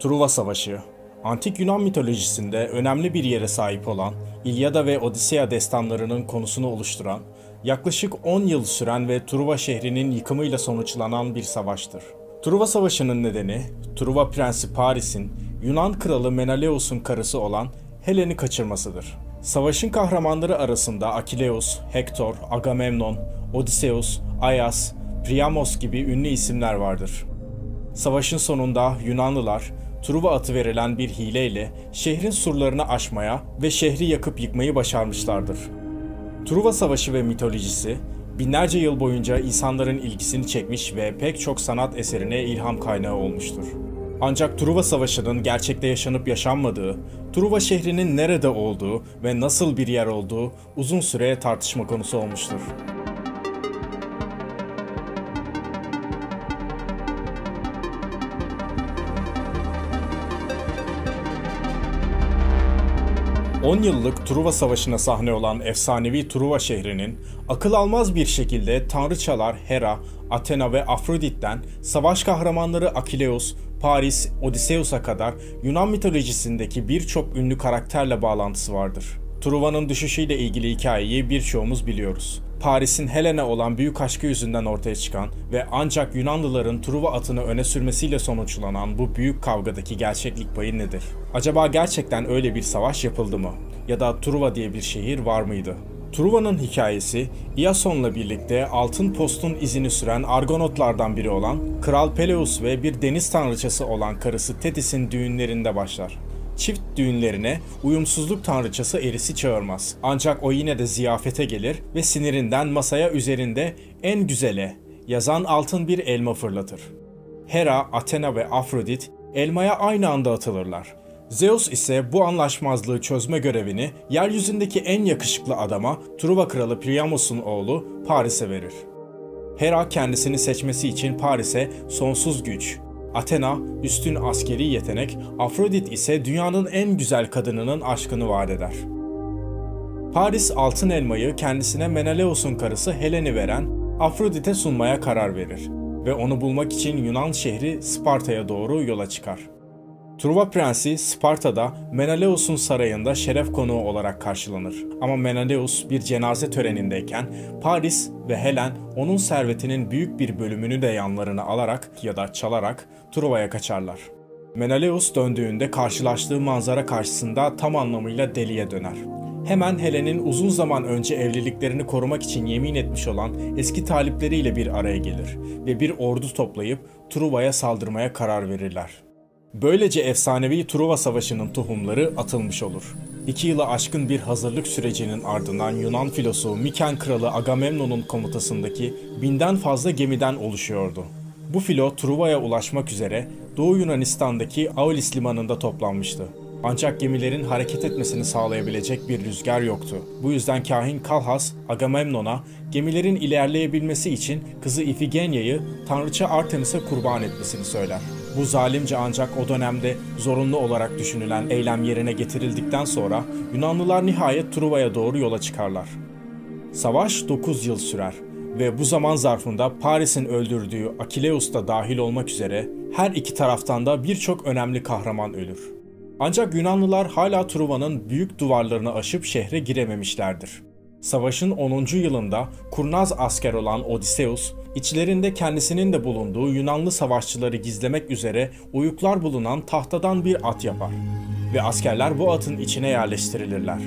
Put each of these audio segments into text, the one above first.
Truva Savaşı, Antik Yunan mitolojisinde önemli bir yere sahip olan İlyada ve Odisea destanlarının konusunu oluşturan, yaklaşık 10 yıl süren ve Truva şehrinin yıkımıyla sonuçlanan bir savaştır. Truva Savaşı'nın nedeni, Truva Prensi Paris'in Yunan Kralı Menelaos'un karısı olan Helen'i kaçırmasıdır. Savaşın kahramanları arasında Akileus, Hector, Agamemnon, Odysseus, Ayas, Priamos gibi ünlü isimler vardır. Savaşın sonunda Yunanlılar, Truva atı verilen bir hileyle şehrin surlarını aşmaya ve şehri yakıp yıkmayı başarmışlardır. Truva Savaşı ve mitolojisi, binlerce yıl boyunca insanların ilgisini çekmiş ve pek çok sanat eserine ilham kaynağı olmuştur. Ancak Truva Savaşı'nın gerçekte yaşanıp yaşanmadığı, Truva şehrinin nerede olduğu ve nasıl bir yer olduğu uzun süre tartışma konusu olmuştur. On yıllık Truva Savaşı'na sahne olan efsanevi Truva şehrinin akıl almaz bir şekilde tanrıçalar Hera, Athena ve Afrodit'ten savaş kahramanları Akileus, Paris, Odysseus'a kadar Yunan mitolojisindeki birçok ünlü karakterle bağlantısı vardır. Truva'nın düşüşüyle ilgili hikayeyi birçoğumuz biliyoruz. Paris'in Helen'e olan büyük aşkı yüzünden ortaya çıkan ve ancak Yunanlıların Truva atını öne sürmesiyle sonuçlanan bu büyük kavgadaki gerçeklik payı nedir? Acaba gerçekten öyle bir savaş yapıldı mı? Ya da Truva diye bir şehir var mıydı? Truva'nın hikayesi, İason'la birlikte altın postun izini süren Argonotlardan biri olan Kral Peleus ve bir deniz tanrıçası olan karısı Thetis'in düğünlerinde başlar. Çift düğünlerine uyumsuzluk tanrıçası Eris'i çağırmaz. Ancak o yine de ziyafete gelir ve sinirinden masaya üzerinde en güzele yazan altın bir elma fırlatır. Hera, Athena ve Afrodit elmaya aynı anda atılırlar. Zeus ise bu anlaşmazlığı çözme görevini yeryüzündeki en yakışıklı adama Truva kralı Priamos'un oğlu Paris'e verir. Hera kendisini seçmesi için Paris'e sonsuz güç, Athena üstün askeri yetenek, Afrodit ise dünyanın en güzel kadınının aşkını vaat eder. Paris altın elmayı kendisine Menelaos'un karısı Helen'i veren Afrodit'e sunmaya karar verir ve onu bulmak için Yunan şehri Sparta'ya doğru yola çıkar. Truva prensi Sparta'da Menelaos'un sarayında şeref konuğu olarak karşılanır. Ama Menelaos bir cenaze törenindeyken Paris ve Helen onun servetinin büyük bir bölümünü de yanlarına alarak ya da çalarak Truva'ya kaçarlar. Menelaos döndüğünde karşılaştığı manzara karşısında tam anlamıyla deliye döner. Hemen Helen'in uzun zaman önce evliliklerini korumak için yemin etmiş olan eski talipleriyle bir araya gelir ve bir ordu toplayıp Truva'ya saldırmaya karar verirler. Böylece efsanevi Truva Savaşı'nın tohumları atılmış olur. 2 yıla aşkın bir hazırlık sürecinin ardından Yunan filosu Miken kralı Agamemnon'un komutasındaki 1000'den fazla gemiden oluşuyordu. Bu filo Truva'ya ulaşmak üzere Doğu Yunanistan'daki Aulis limanında toplanmıştı. Ancak gemilerin hareket etmesini sağlayabilecek bir rüzgar yoktu. Bu yüzden kahin Kalhas, Agamemnon'a gemilerin ilerleyebilmesi için kızı Ifigenia'yı tanrıça Artemis'e kurban etmesini söyler. Bu zalimce ancak o dönemde zorunlu olarak düşünülen eylem yerine getirildikten sonra Yunanlılar nihayet Truva'ya doğru yola çıkarlar. Savaş 9 yıl sürer ve bu zaman zarfında Paris'in öldürdüğü Akileus da dahil olmak üzere her iki taraftan da birçok önemli kahraman ölür. Ancak Yunanlılar hala Truva'nın büyük duvarlarını aşıp şehre girememişlerdir. Savaşın 10. yılında kurnaz asker olan Odysseus, içlerinde kendisinin de bulunduğu Yunanlı savaşçıları gizlemek üzere oyuklar bulunan tahtadan bir at yapar ve askerler bu atın içine yerleştirilirler.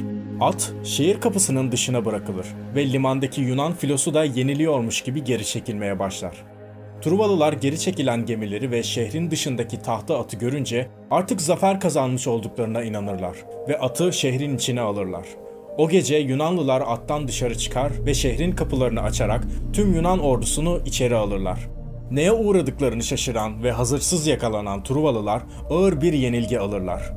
At, şehir kapısının dışına bırakılır ve limandaki Yunan filosu da yeniliyormuş gibi geri çekilmeye başlar. Truvalılar geri çekilen gemileri ve şehrin dışındaki tahta atı görünce artık zafer kazanmış olduklarına inanırlar ve atı şehrin içine alırlar. O gece Yunanlılar attan dışarı çıkar ve şehrin kapılarını açarak tüm Yunan ordusunu içeri alırlar. Neye uğradıklarını şaşıran ve hazırsız yakalanan Truvalılar ağır bir yenilgi alırlar.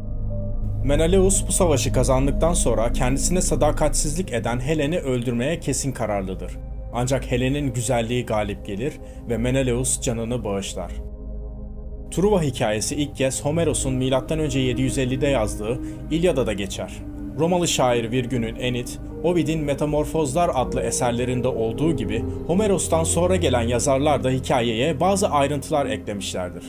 Menelaos bu savaşı kazandıktan sonra kendisine sadakatsizlik eden Helen'i öldürmeye kesin kararlıdır. Ancak Helen'in güzelliği galip gelir ve Menelaos canını bağışlar. Truva hikayesi ilk kez Homeros'un M.Ö. 750'de yazdığı İlyada'da geçer. Romalı şair Virgül'ün Enid, Ovid'in Metamorfozlar adlı eserlerinde olduğu gibi Homeros'tan sonra gelen yazarlar da hikayeye bazı ayrıntılar eklemişlerdir.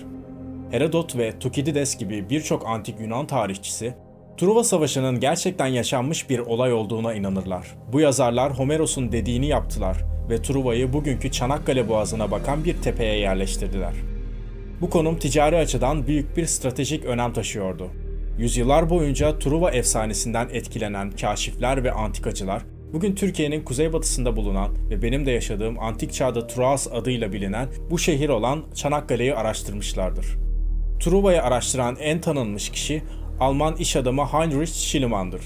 Herodot ve Thukydides gibi birçok antik Yunan tarihçisi, Truva Savaşı'nın gerçekten yaşanmış bir olay olduğuna inanırlar. Bu yazarlar Homeros'un dediğini yaptılar ve Truva'yı bugünkü Çanakkale Boğazı'na bakan bir tepeye yerleştirdiler. Bu konum ticari açıdan büyük bir stratejik önem taşıyordu. Yüzyıllar boyunca Truva efsanesinden etkilenen kaşifler ve antikacılar, bugün Türkiye'nin kuzeybatısında bulunan ve benim de yaşadığım antik çağda Truas adıyla bilinen bu şehir olan Çanakkale'yi araştırmışlardır. Truva'yı araştıran en tanınmış kişi Alman iş adamı Heinrich Schliemann'dır.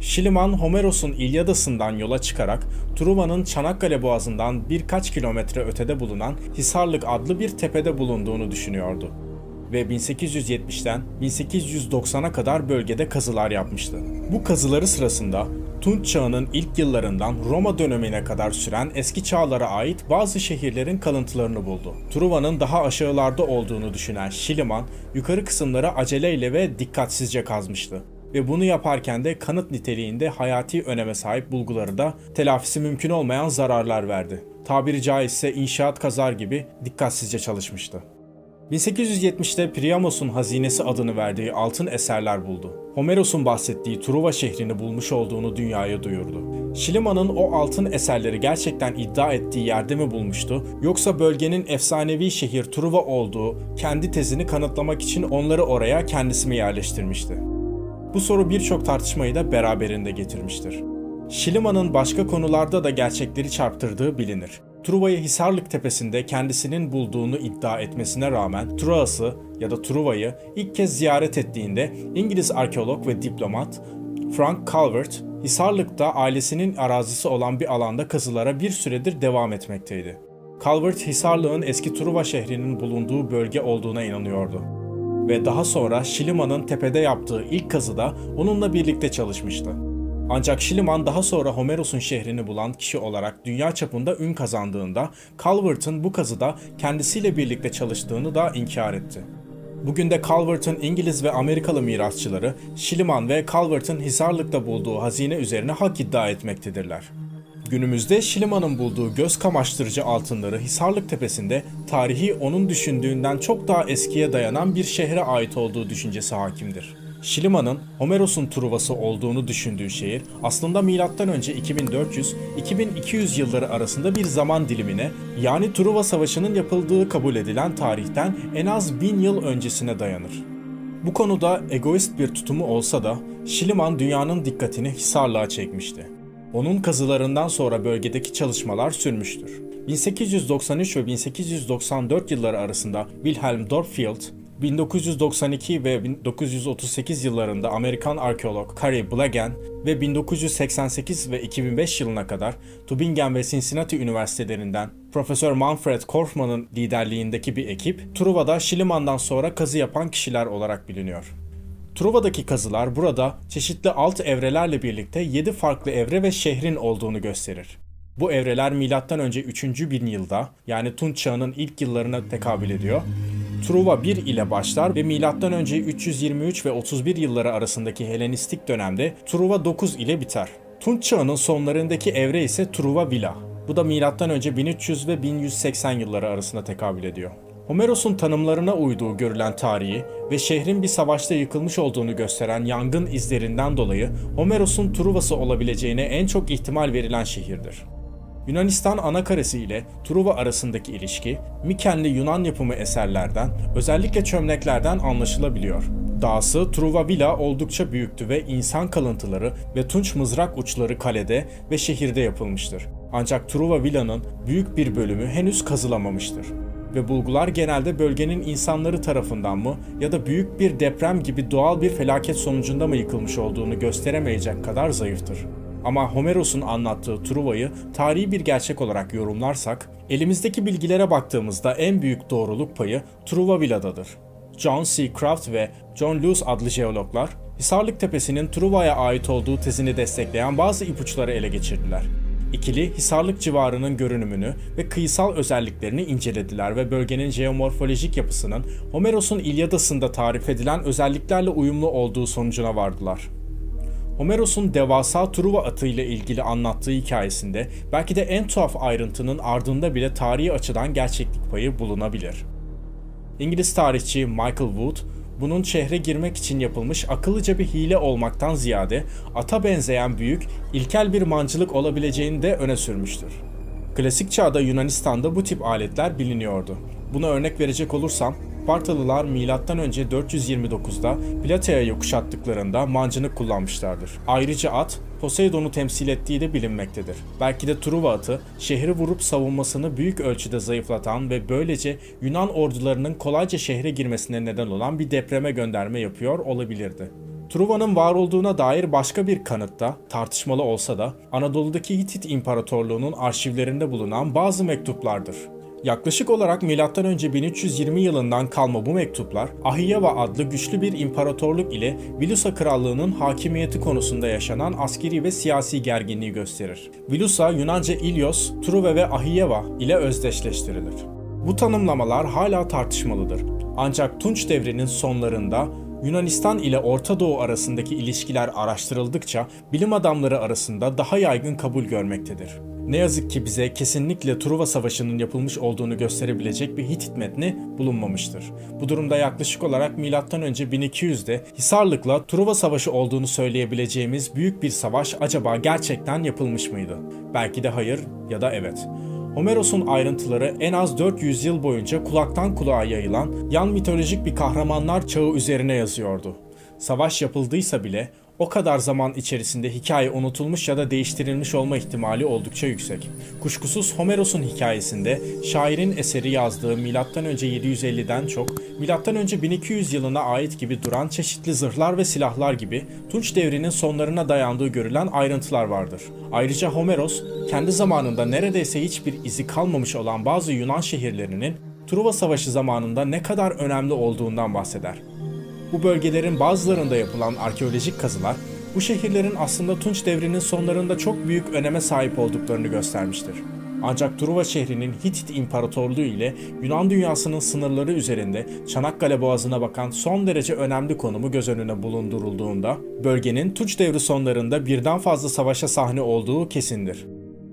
Schliemann, Homeros'un İlyada'sından yola çıkarak Truva'nın Çanakkale Boğazı'ndan birkaç kilometre ötede bulunan Hisarlık adlı bir tepede bulunduğunu düşünüyordu ve 1870'ten 1890'a kadar bölgede kazılar yapmıştı. Bu kazıları sırasında Tunç Çağı'nın ilk yıllarından Roma dönemine kadar süren eski çağlara ait bazı şehirlerin kalıntılarını buldu. Truva'nın daha aşağılarda olduğunu düşünen Schliemann, yukarı kısımları aceleyle ve dikkatsizce kazmıştı ve bunu yaparken de kanıt niteliğinde hayati öneme sahip bulguları da telafisi mümkün olmayan zararlar verdi. Tabiri caizse inşaat kazar gibi dikkatsizce çalışmıştı. 1870'te Priamos'un hazinesi adını verdiği altın eserler buldu. Homeros'un bahsettiği Truva şehrini bulmuş olduğunu dünyaya duyurdu. Schliemann'ın o altın eserleri gerçekten iddia ettiği yerde mi bulmuştu, yoksa bölgenin efsanevi şehir Truva olduğu kendi tezini kanıtlamak için onları oraya kendisi mi yerleştirmişti? Bu soru birçok tartışmayı da beraberinde getirmiştir. Schliemann'ın başka konularda da gerçekleri çarptırdığı bilinir. Truva'yı Hisarlık tepesinde kendisinin bulduğunu iddia etmesine rağmen Truas'ı ya da Truva'yı ilk kez ziyaret ettiğinde İngiliz arkeolog ve diplomat Frank Calvert, Hisarlık'ta ailesinin arazisi olan bir alanda kazılara bir süredir devam etmekteydi. Calvert, Hisarlık'ın eski Truva şehrinin bulunduğu bölge olduğuna inanıyordu ve daha sonra Schliemann'ın tepede yaptığı ilk kazıda onunla birlikte çalışmıştı. Ancak Schlimann daha sonra Homeros'un şehrini bulan kişi olarak dünya çapında ün kazandığında Calvert'ın bu kazıda kendisiyle birlikte çalıştığını da inkar etti. Bugün de Calvert'ın İngiliz ve Amerikalı mirasçıları Schlimann ve Calvert'ın Hisarlık'ta bulduğu hazine üzerine hak iddia etmektedirler. Günümüzde Schliemann'ın bulduğu göz kamaştırıcı altınları Hisarlık tepesinde tarihi onun düşündüğünden çok daha eskiye dayanan bir şehre ait olduğu düşüncesi hakimdir. Schliemann'ın Homeros'un Truva'sı olduğunu düşündüğü şehir aslında M.Ö. 2400-2200 yılları arasında bir zaman dilimine, yani Truva Savaşı'nın yapıldığı kabul edilen tarihten en az 1000 yıl öncesine dayanır. Bu konuda egoist bir tutumu olsa da Schliemann dünyanın dikkatini Hisarlık'a çekmişti. Onun kazılarından sonra bölgedeki çalışmalar sürmüştür. 1893 ve 1894 yılları arasında Wilhelm Dorfield, 1992 ve 1938 yıllarında Amerikan arkeolog Carrie Blagan ve 1988 ve 2005 yılına kadar Tübingen ve Cincinnati üniversitelerinden Profesör Manfred Korfman'ın liderliğindeki bir ekip, Truva'da Schliemann'dan sonra kazı yapan kişiler olarak biliniyor. Truva'daki kazılar burada çeşitli alt evrelerle birlikte 7 farklı evre ve şehrin olduğunu gösterir. Bu evreler M.Ö. 3. bin yılda, yani Tunç Çağı'nın ilk yıllarına tekabül ediyor. Truva 1 ile başlar ve M.Ö. 323 ve 31 yılları arasındaki Helenistik dönemde Truva 9 ile biter. Tunç Çağı'nın sonlarındaki evre ise Truva Villa. Bu da M.Ö. 1300 ve 1180 yılları arasında tekabül ediyor. Homeros'un tanımlarına uyduğu görülen tarihi ve şehrin bir savaşta yıkılmış olduğunu gösteren yangın izlerinden dolayı Homeros'un Truva'sı olabileceğine en çok ihtimal verilen şehirdir. Yunanistan anakarası ile Truva arasındaki ilişki, Mikenli Yunan yapımı eserlerden, özellikle çömleklerden anlaşılabiliyor. Dahası Truva Villa oldukça büyüktü ve insan kalıntıları ve tunç mızrak uçları kalede ve şehirde yapılmıştır. Ancak Truva Villa'nın büyük bir bölümü henüz kazılamamıştır ve bulgular genelde bölgenin insanları tarafından mı ya da büyük bir deprem gibi doğal bir felaket sonucunda mı yıkılmış olduğunu gösteremeyecek kadar zayıftır. Ama Homeros'un anlattığı Truva'yı tarihi bir gerçek olarak yorumlarsak, elimizdeki bilgilere baktığımızda en büyük doğruluk payı Truva Villa'dadır. John C. Craft ve John Lewis adlı jeologlar, Hisarlık Tepesi'nin Truva'ya ait olduğu tezini destekleyen bazı ipuçları ele geçirdiler. İkili, Hisarlık civarının görünümünü ve kıyısal özelliklerini incelediler ve bölgenin jeomorfolojik yapısının Homeros'un İlyada'sında tarif edilen özelliklerle uyumlu olduğu sonucuna vardılar. Homeros'un devasa Truva atı ile ilgili anlattığı hikayesinde belki de en tuhaf ayrıntının ardında bile tarihi açıdan gerçeklik payı bulunabilir. İngiliz tarihçi Michael Wood, bunun şehre girmek için yapılmış akıllıca bir hile olmaktan ziyade ata benzeyen büyük, ilkel bir mancılık olabileceğini de öne sürmüştür. Klasik çağda Yunanistan'da bu tip aletler biliniyordu. Buna örnek verecek olursam, Spartalılar M.Ö. 429'da Platea'yı kuşattıklarında mancınık kullanmışlardır. Ayrıca at, Poseidon'u temsil ettiği de bilinmektedir. Belki de Truva atı, şehri vurup savunmasını büyük ölçüde zayıflatan ve böylece Yunan ordularının kolayca şehre girmesine neden olan bir depreme gönderme yapıyor olabilirdi. Truva'nın var olduğuna dair başka bir kanıtta, tartışmalı olsa da, Anadolu'daki Hitit İmparatorluğu'nun arşivlerinde bulunan bazı mektuplardır. Yaklaşık olarak M.Ö. 1320 yılından kalma bu mektuplar, Ahiyeva adlı güçlü bir imparatorluk ile Vilusa Krallığı'nın hakimiyeti konusunda yaşanan askeri ve siyasi gerginliği gösterir. Vilusa, Yunanca İlyos, Truva ve Ahiyeva ile özdeşleştirilir. Bu tanımlamalar hala tartışmalıdır. Ancak Tunç devrinin sonlarında, Yunanistan ile Orta Doğu arasındaki ilişkiler araştırıldıkça bilim adamları arasında daha yaygın kabul görmektedir. Ne yazık ki bize kesinlikle Truva Savaşı'nın yapılmış olduğunu gösterebilecek bir Hitit metni bulunmamıştır. Bu durumda yaklaşık olarak M.Ö. 1200'de Hisarlık'la Truva Savaşı olduğunu söyleyebileceğimiz büyük bir savaş acaba gerçekten yapılmış mıydı? Belki de hayır ya da evet. Homeros'un ayrıntıları en az 400 yıl boyunca kulaktan kulağa yayılan yan mitolojik bir kahramanlar çağı üzerine yazıyordu. Savaş yapıldıysa bile o kadar zaman içerisinde hikaye unutulmuş ya da değiştirilmiş olma ihtimali oldukça yüksek. Kuşkusuz Homeros'un hikayesinde şairin eseri yazdığı M.Ö. 750'den çok, M.Ö. 1200 yılına ait gibi duran çeşitli zırhlar ve silahlar gibi Tunç devrinin sonlarına dayandığı görülen ayrıntılar vardır. Ayrıca Homeros, kendi zamanında neredeyse hiçbir izi kalmamış olan bazı Yunan şehirlerinin Truva Savaşı zamanında ne kadar önemli olduğundan bahseder. Bu bölgelerin bazılarında yapılan arkeolojik kazılar, bu şehirlerin aslında Tunç devrinin sonlarında çok büyük öneme sahip olduklarını göstermiştir. Ancak Truva şehrinin Hitit İmparatorluğu ile Yunan dünyasının sınırları üzerinde Çanakkale Boğazı'na bakan son derece önemli konumu göz önüne bulundurulduğunda, bölgenin Tunç devri sonlarında birden fazla savaşa sahne olduğu kesindir.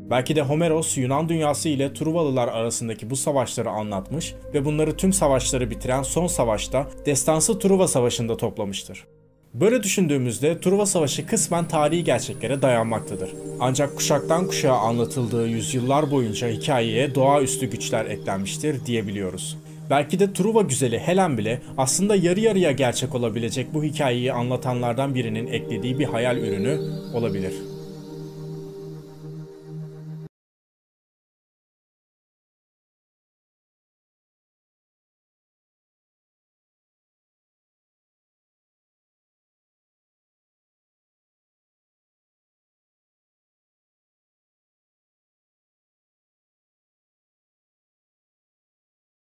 Belki de Homeros, Yunan dünyası ile Truvalılar arasındaki bu savaşları anlatmış ve bunları tüm savaşları bitiren son savaşta destansı Truva Savaşı'nda toplamıştır. Böyle düşündüğümüzde Truva Savaşı kısmen tarihi gerçeklere dayanmaktadır. Ancak kuşaktan kuşağa anlatıldığı yüzyıllar boyunca hikayeye doğaüstü güçler eklenmiştir diyebiliyoruz. Belki de Truva güzeli Helen bile aslında yarı yarıya gerçek olabilecek bu hikayeyi anlatanlardan birinin eklediği bir hayal ürünü olabilir.